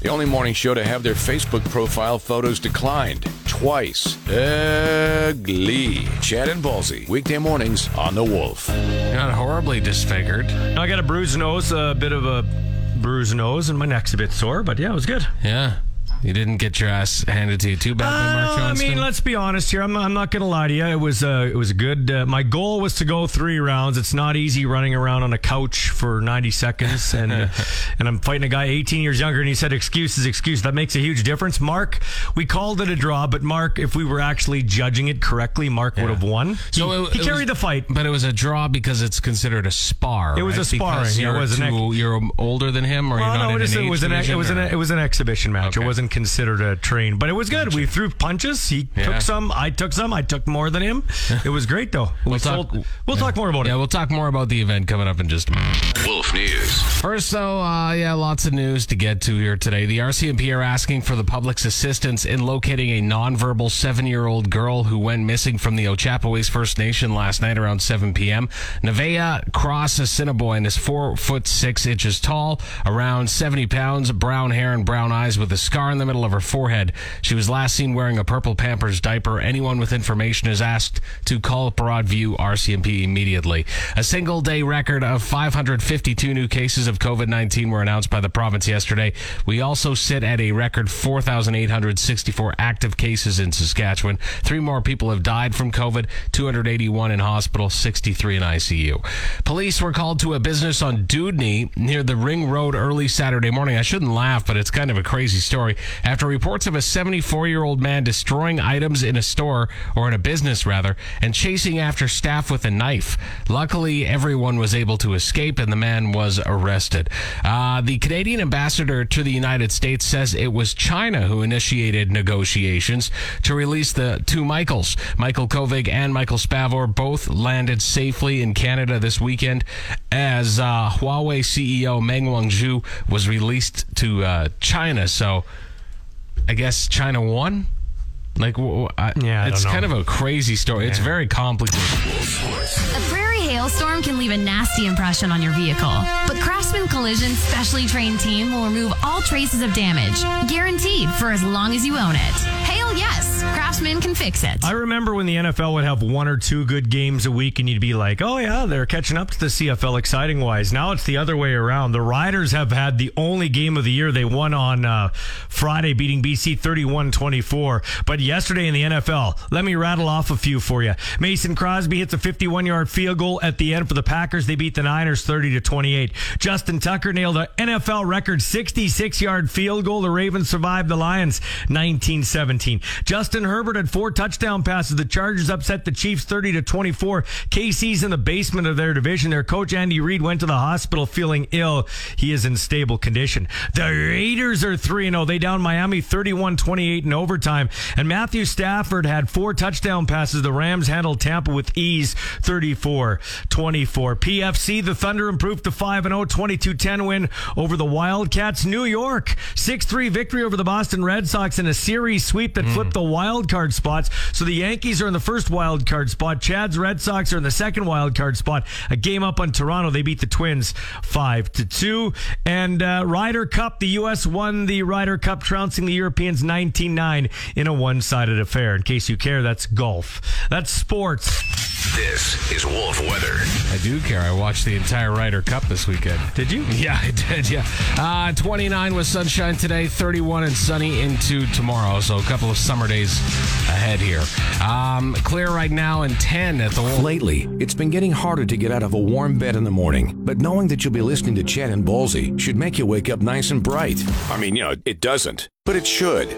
The only morning show to have their Facebook profile photos declined twice. Ugly. Chad and Ballsy, weekday mornings on The Wolf. Not horribly disfigured. I got a bruised nose, a bit of a bruised nose, and my neck's a bit sore, but yeah, it was good. Yeah. You didn't get your ass handed to you too bad by Mark Johnston. I mean, let's be honest here. I'm not going to lie to you. It was good. My goal was to go 3 rounds. It's not easy running around on a couch for 90 seconds. And and I'm fighting a guy 18 years younger, and he said, excuse is excuse. That makes a huge difference. Mark, we called it a draw, but Mark, if we were actually judging it correctly, Mark would have won. So he carried the fight. But it was a draw because it's considered a spar, It was a sparring. You're older than him, or well, you're not in an age division? It was an exhibition match. Okay. It wasn't considered a train, but it was good. We threw punches. He took some. I took some. I took more than him. It was great, though. We'll talk more about it. Yeah, we'll talk more about the event coming up in just a minute. Wolf News. First, though, lots of news to get to here today. The RCMP are asking for the public's assistance in locating a nonverbal 7-year-old girl who went missing from the Ochapowace First Nation last night around 7 p.m. Nevea Cross Assiniboine is 4'6" tall, around 70 pounds, brown hair and brown eyes with a scar in the middle of her forehead. She was last seen wearing a purple Pampers diaper. Anyone with information is asked to call Broadview RCMP immediately. A single day record of 552 new cases of COVID-19 were announced by the province yesterday. We also sit at a record 4,864 active cases in Saskatchewan. 3 more people have died from COVID, 281 in hospital, 63 in ICU. Police were called to a business on Dudney near the Ring Road early Saturday morning. I shouldn't laugh, but it's kind of a crazy story. After reports of a 74-year-old man destroying items in a store, or in a business rather, and chasing after staff with a knife. Luckily, everyone was able to escape and the man was arrested. The Canadian ambassador to the United States says it was China who initiated negotiations to release the 2 Michaels. Michael Kovrig and Michael Spavor both landed safely in Canada this weekend as Huawei CEO Meng Wanzhou was released to China. So I guess China won? It's kind of a crazy story. Yeah. It's very complicated. A prairie hailstorm can leave a nasty impression on your vehicle, but Craftsman Collision's specially trained team will remove all traces of damage, guaranteed for as long as you own it. Hail yes, Craftsman can fix it. I remember when the NFL would have 1 or 2 good games a week and you'd be like, oh yeah, they're catching up to the CFL exciting-wise. Now it's the other way around. The Riders have had the only game of the year. They won on Friday, beating BC 31-24, but yesterday in the NFL, let me rattle off a few for you. Mason Crosby hits a 51-yard field goal at the end for the Packers. They beat the Niners 30-28. Justin Tucker nailed an NFL record 66-yard field goal. The Ravens survived the Lions 19-17. Justin Herbert had 4 touchdown passes. The Chargers upset the Chiefs 30-24. KC's in the basement of their division. Their coach Andy Reid went to the hospital feeling ill. He is in stable condition. The Raiders are 3-0. They downed Miami 31-28 in overtime. And Matthew Stafford had 4 touchdown passes. The Rams handled Tampa with ease, 34-24. PFC, the Thunder improved to 5-0, 22-10 win over the Wildcats. New York, 6-3 victory over the Boston Red Sox in a series sweep that flipped the wild card spots. So the Yankees are in the first wild card spot. Chad's Red Sox are in the second wild card spot. A game up on Toronto. They beat the Twins 5-2. And Ryder Cup, the U.S. won the Ryder Cup, trouncing the Europeans 19-9 in a one-sided affair. In case you care, that's golf. That's sports. This is Wolf Weather. I do care. I watched the entire Ryder Cup this weekend. Did you? Yeah, I did, yeah. 29 with sunshine today, 31 and sunny into tomorrow, so a couple of summer days ahead here. Clear right now and 10 at the Wolf. Lately, it's been getting harder to get out of a warm bed in the morning, but knowing that you'll be listening to Chad and Ballsy should make you wake up nice and bright. I mean, it doesn't, but it should.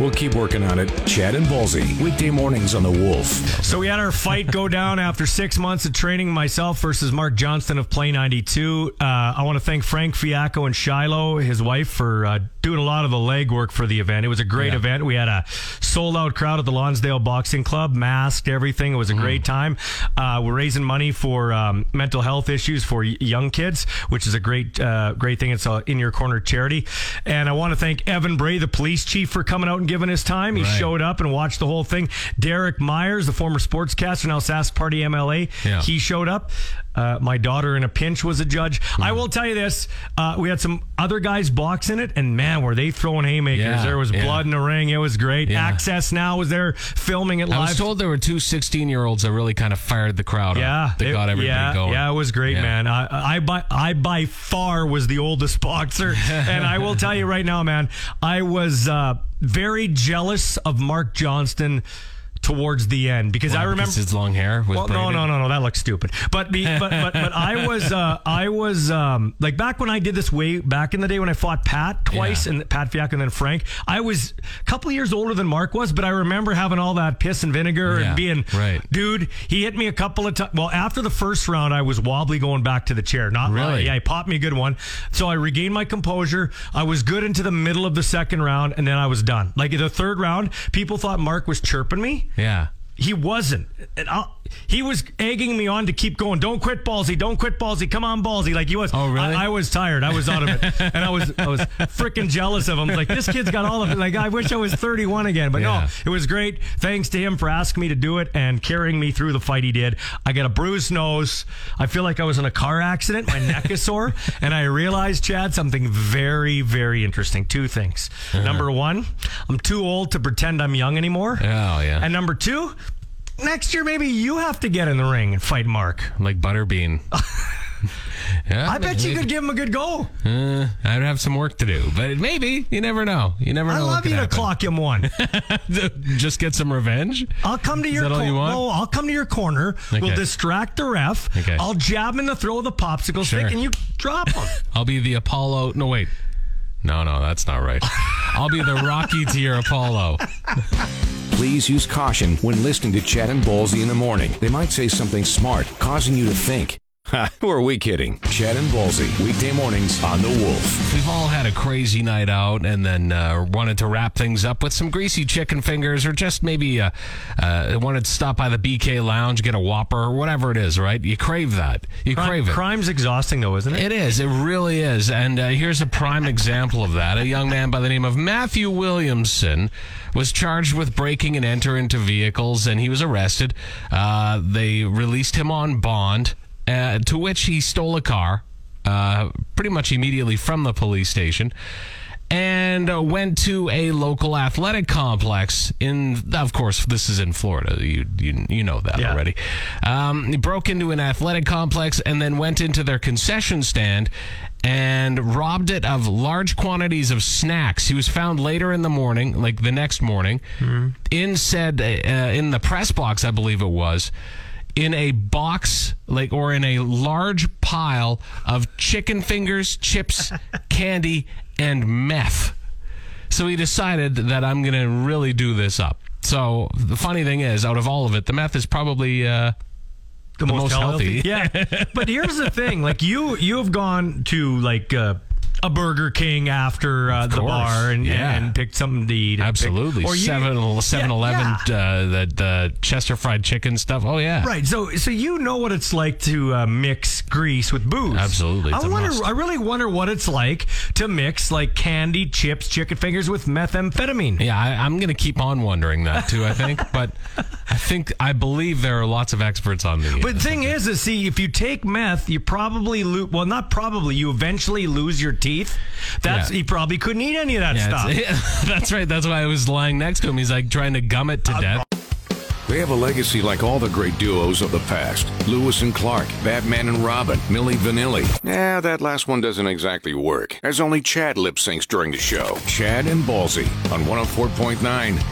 We'll keep working on it. Chad and Ballsy, weekday mornings on The Wolf. So we had our fight go down after 6 months of training, myself versus Mark Johnston of Play 92. I want to thank Frank Fiacco and Shiloh, his wife, for doing a lot of the legwork for the event. It was a great event. We had a sold-out crowd at the Lonsdale Boxing Club, masked, everything. It was a great time. We're raising money for mental health issues for young kids, which is a great thing. It's a In Your Corner charity. And I want to thank Evan Bray, the police chief, for coming out and giving his time. He showed up and watched the whole thing. Derek Myers, the former sportscaster, now SAS Party MLA, he showed up. My Daughter in a Pinch was a judge. Mm. I will tell you this. We had some other guys box in it, and man, were they throwing haymakers. Yeah, there was blood in the ring. It was great. Yeah. Access Now was there filming it live. I was told there were two 16-year-olds that really kind of fired the crowd up. They got everything going. Yeah, it was great, man. I by far was the oldest boxer. And I will tell you right now, man, I was very jealous of Mark Johnston towards the end, because I remember his long hair was no, that looks stupid, but I was like, back when I did this way back in the day when I fought Pat twice, and Pat Fiacco and then Frank, I was a couple of years older than Mark was, but I remember having all that piss and vinegar and being dude, he hit me a couple of times. Well, after the first round I was wobbly going back to the chair, not really he popped me a good one, so I regained my composure. I was good into the middle of the second round, and then I was done. Like the third round, people thought Mark was chirping me. Yeah. He wasn't. And he was egging me on to keep going. Don't quit, Ballsy. Don't quit, Ballsy. Come on, Ballsy. Like he was. Oh, really? I was tired. I was out of it. And I was freaking jealous of him. Like, this kid's got all of it. Like, I wish I was 31 again. But no, it was great. Thanks to him for asking me to do it and carrying me through the fight he did. I got a bruised nose. I feel like I was in a car accident. My neck is sore. And I realized, Chad, something very, very interesting. Two things. Number one, I'm too old to pretend I'm young anymore. Oh, yeah. And number two, next year, maybe you have to get in the ring and fight Mark. Like Butterbean. I bet you could give him a good go. I'd have some work to do, but maybe. You never know. You never know. I'd love you to clock him one. Just get some revenge? I'll come to your corner. No, I'll come to your corner. Okay. We'll distract the ref. Okay. I'll jab him in the throat of the popsicle stick, and you drop him. I'll be the Apollo. No, wait. No, that's not right. I'll be the Rocky to your Apollo. Please use caution when listening to Chad and Ballsy in the morning. They might say something smart, causing you to think. Ha, who are we kidding? Chad and Ballsy, weekday mornings on The Wolf. We've all had a crazy night out and then wanted to wrap things up with some greasy chicken fingers, or just maybe wanted to stop by the BK Lounge, get a Whopper, or whatever it is, right? You crave that. You crave it. Crime's exhausting, though, isn't it? It is. It really is. And here's a prime example of that. A young man by the name of Matthew Williamson was charged with breaking and entering into vehicles, and he was arrested. They released him on bond. To which he stole a car pretty much immediately from the police station and went to a local athletic complex in, of course, this is in Florida. You know that already. He broke into an athletic complex and then went into their concession stand and robbed it of large quantities of snacks. He was found later in the morning, like the next morning, in the press box, I believe it was, in a box, like, or in a large pile of chicken fingers, chips, candy, and meth. So he decided that I'm going to really do this up. So the funny thing is, out of all of it, the meth is probably the most healthy. Yeah. But here's the thing. Like, you have gone to, like, a Burger King after the bar and picked something to eat. Absolutely. Or 7-Eleven, the Chester fried chicken stuff. Oh, yeah. Right. So you know what it's like to mix grease with booze. Absolutely. I really wonder what it's like to mix, like, candy, chips, chicken fingers with methamphetamine. Yeah, I'm going to keep on wondering that, too, I think. But I believe there are lots of experts on the... But the thing is, see, if you take meth, you probably lose... Well, not probably. You eventually lose your teeth. He probably couldn't eat any of that stuff. That's right. That's why I was lying next to him. He's like trying to gum it to death. They have a legacy like all the great duos of the past. Lewis and Clark, Batman and Robin, Milli Vanilli. Yeah, that last one doesn't exactly work, as only Chad lip syncs during the show. Chad and Ballsy on 104.9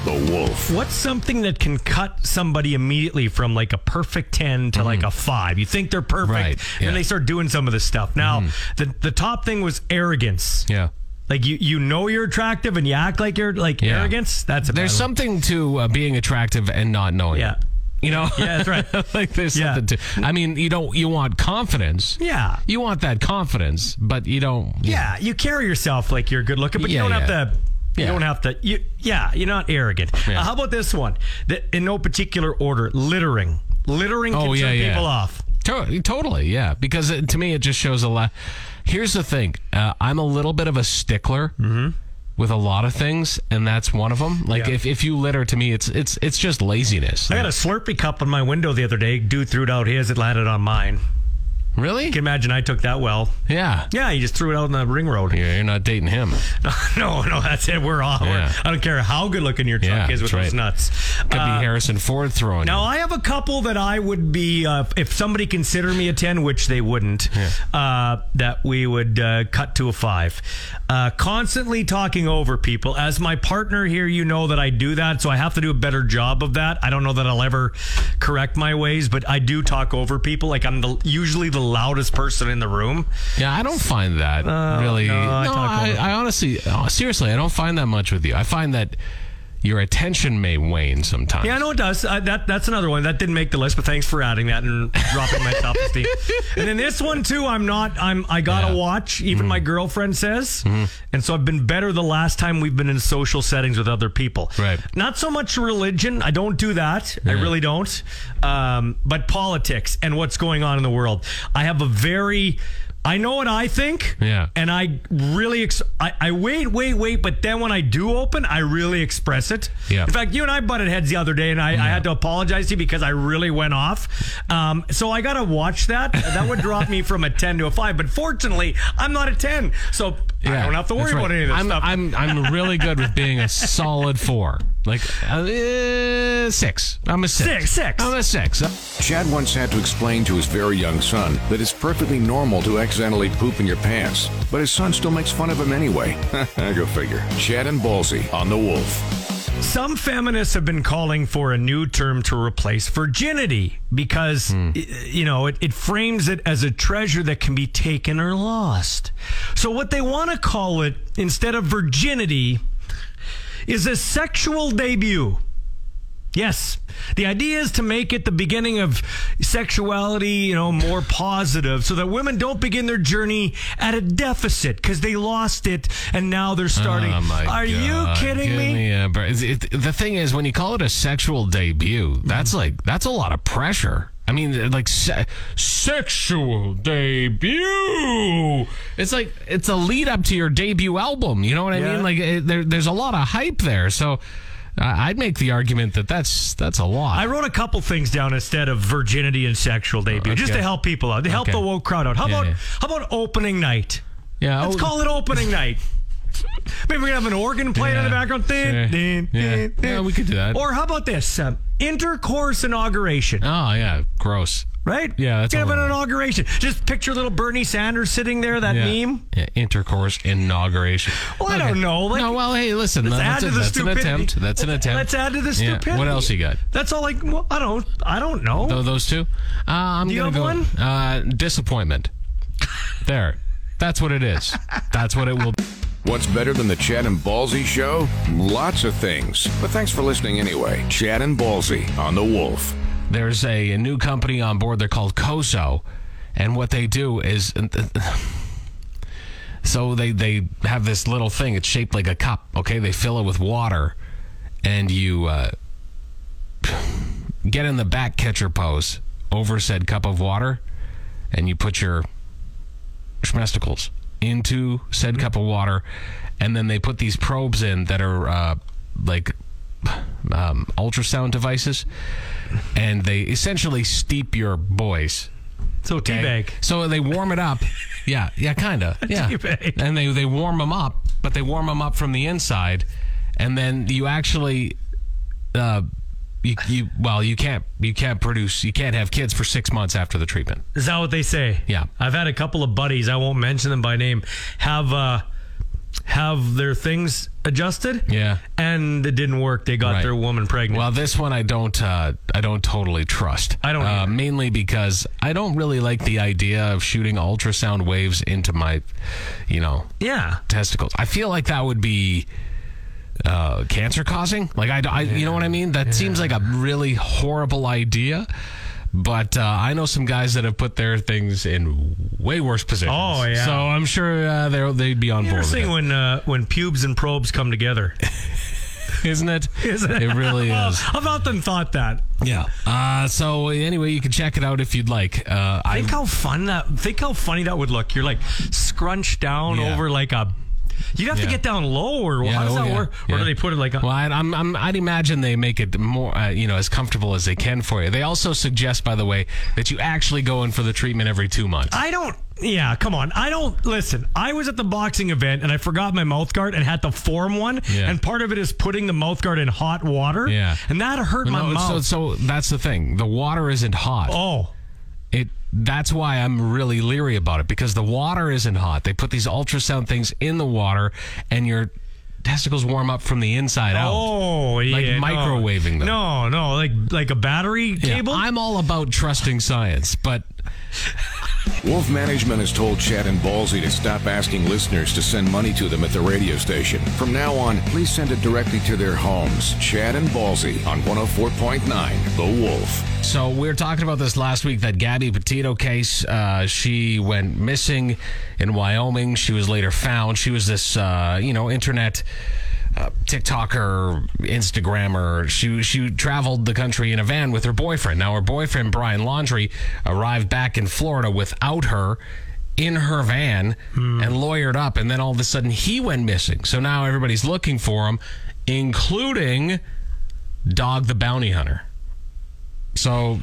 The Wolf. What's something that can cut somebody immediately from like a perfect 10 to like a 5? You think they're perfect, and they start doing some of this stuff. Now, the top thing was arrogance. Yeah. Like, you know you're attractive and you act like you're, like, arrogance. That's a bad one. Something to being attractive and not knowing it. You know? Yeah, that's right. Like, there's something to... I mean, you want confidence. Yeah. You want that confidence, but you don't... Yeah, you carry yourself like you're good looking, but you don't have to... You don't have to... You're not arrogant. Yeah. How about this one? In no particular order, littering. Littering can turn people off. Totally, yeah. Because to me, it just shows a lot... Here's the thing. I'm a little bit of a stickler with a lot of things, and that's one of them. Like, if you litter, to me, it's just laziness. I had a Slurpee cup on my window the other day. Dude threw out his. It landed on mine. Really? You can imagine I took that well. Yeah. Yeah, you just threw it out on the ring road. Yeah, you're not dating him. No, that's it. We're off. Yeah. I don't care how good looking your truck is with those nuts. Could be Harrison Ford throwing. Now, I have a couple that I would be, if somebody considered me a 10, which they wouldn't, that we would cut to a 5. Constantly talking over people. As my partner here, you know that I do that, so I have to do a better job of that. I don't know that I'll ever correct my ways, but I do talk over people. Like, I'm usually the loudest person in the room. Yeah, I don't find that really. No, I honestly, seriously, I don't find that much with you. I find that your attention may wane sometimes. Yeah, I know it does. That's another one that didn't make the list, but thanks for adding that and dropping my self-esteem. And then this one too, I gotta watch. Even my girlfriend says, and so I've been better the last time we've been in social settings with other people. Right. Not so much religion. I don't do that. Yeah. I really don't. But politics and what's going on in the world. I have a very. I know what I think, and I really, I wait, but then when I do open, I really express it. Yeah. In fact, you and I butted heads the other day, and I had to apologize to you because I really went off. So I got to watch that. That would drop me from a 10 to a 5, but fortunately, I'm not a 10, so I don't have to worry about any of this stuff. I'm really good with being a solid 4. Like, 6. I'm a 6. I'm a 6. Chad once had to explain to his very young son that it's perfectly normal to accidentally poop in your pants. But his son still makes fun of him anyway. Go figure. Chad and Ballsy on The Wolf. Some feminists have been calling for a new term to replace virginity because, it frames it as a treasure that can be taken or lost. So what they want to call it, instead of virginity, is a sexual debut. Yes. The idea is to make it the beginning of sexuality, more positive so that women don't begin their journey at a deficit because they lost it and now they're starting. Oh my God. You kidding me? The thing is, when you call it a sexual debut, that's that's a lot of pressure. I mean, sexual debut. It's like, it's a lead up to your debut album. You know what I mean? Like there's a lot of hype there. So I'd make the argument that that's a lot. I wrote a couple things down instead of virginity and sexual debut, just to help people out, to help the woke crowd out. How about opening night? Yeah, let's call it opening night. Maybe we can have an organ playing in the background. Yeah, we could do that. Or how about this intercourse inauguration? Oh yeah, gross. Right? Yeah, that's kind of an inauguration. Just picture little Bernie Sanders sitting there, that meme. Yeah, intercourse inauguration. Well, I don't know. Like, hey, listen. That's an attempt. Let's add to the stupidity. Yeah. What else you got? That's all, I don't know. Those two? Do you have one? Disappointment. There. That's what it is. That's what it will be. What's better than the Chad and Ballsy show? Lots of things. But thanks for listening anyway. Chad and Ballsy on The Wolf. There's a new company on board. They're called COSO, and what they do is, so they have this little thing. It's shaped like a cup. Okay, they fill it with water, and you get in the back catcher pose over said cup of water, and you put your schmesticles into said cup of water, and then they put these probes in that are ultrasound devices, and they essentially steep your boys. So teabag. So they warm it up. Yeah, kind of. Yeah. Teabag. And they warm them up, but they warm them up from the inside, and then you actually, you can't have kids for 6 months after the treatment. Is that what they say? Yeah. I've had a couple of buddies, I won't mention them by name, have their things adjusted, and it didn't work. They got their woman pregnant. Well, this one I don't totally trust. I don't either. Mainly because I don't really like the idea of shooting ultrasound waves into my, testicles. I feel like that would be cancer causing. Like you know what I mean? That seems like a really horrible idea. But I know some guys that have put their things in way worse positions. Oh, yeah. So I'm sure they'd be on board with it. Interesting when pubes and probes come together. Isn't it? Isn't it? It really is. I've often thought that. Yeah. So anyway, you can check it out if you'd like. Think how funny that would look. You're like scrunched down over like a You'd have to get down low, or how does that work? Or do they put it like? Well, I'd imagine they make it more, as comfortable as they can for you. They also suggest, by the way, that you actually go in for the treatment every 2 months. Listen, I was at the boxing event and I forgot my mouth guard and had to form one. Yeah. And part of it is putting the mouth guard in hot water. Yeah. And that hurt my mouth. So that's the thing. The water isn't hot. Oh. That's why I'm really leery about it, because the water isn't hot. They put these ultrasound things in the water and your testicles warm up from the inside out. Oh, yeah. Like microwaving them. No, like a battery cable? Yeah, I'm all about trusting science, but... Wolf Management has told Chad and Ballsy to stop asking listeners to send money to them at the radio station. From now on, please send it directly to their homes. Chad and Ballsy on 104.9 The Wolf. So we were talking about this last week, that Gabby Petito case. She went missing in Wyoming. She was later found. She was this, internet... TikToker, Instagrammer. She traveled the country in a van with her boyfriend. Now her boyfriend, Brian Laundrie, arrived back in Florida without her in her van and lawyered up. And then all of a sudden he went missing. So now everybody's looking for him, including Dog the Bounty Hunter. So,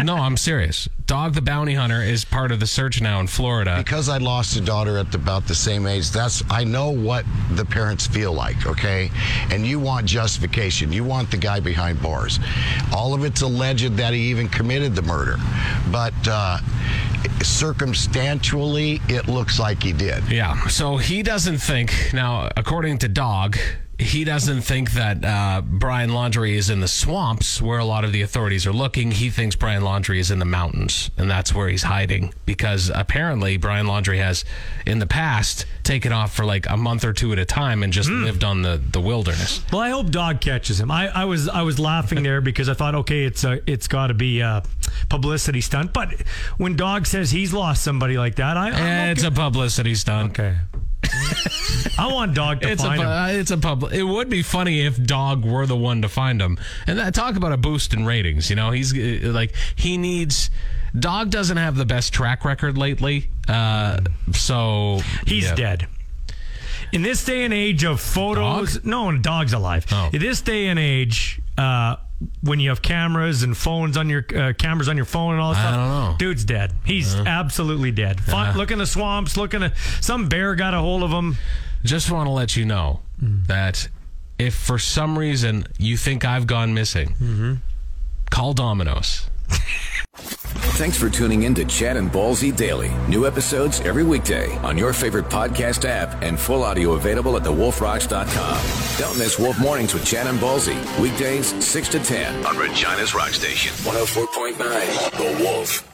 no, I'm serious. Dog the Bounty Hunter is part of the search now in Florida. Because I lost a daughter at about the same age, I know what the parents feel like, okay? And you want justification. You want the guy behind bars. All of it's alleged that he even committed the murder. But circumstantially, it looks like he did. Yeah, so he doesn't think, now, according to Dog... He doesn't think that Brian Laundrie is in the swamps where a lot of the authorities are looking. He thinks Brian Laundrie is in the mountains, and that's where he's hiding, because apparently Brian Laundrie has, in the past, taken off for like a month or two at a time and just lived on the wilderness. Well, I hope Dog catches him. I was laughing there because I thought, okay, it's got to be a publicity stunt. But when Dog says he's lost somebody like that, it's a publicity stunt. Okay. I want Dog to find him. It would be funny if Dog were the one to find him. And talk about a boost in ratings. He's like, he needs. Dog doesn't have the best track record lately, so he's dead. In this day and age of photos, Dog? No, Dog's alive. Oh. In this day and age, when you have cameras and cameras on your phone and all that stuff. I don't know. Dude's dead. He's absolutely dead. Look in the swamps. Some bear got a hold of him. Just want to let you know that if for some reason you think I've gone missing, call Domino's. Thanks for tuning in to Chad and Ballsy Daily. New episodes every weekday on your favorite podcast app, and full audio available at thewolfrocks.com. Don't miss Wolf Mornings with Chad and Ballsy. Weekdays 6 to 10 on Regina's Rock Station. 104.9 The Wolf.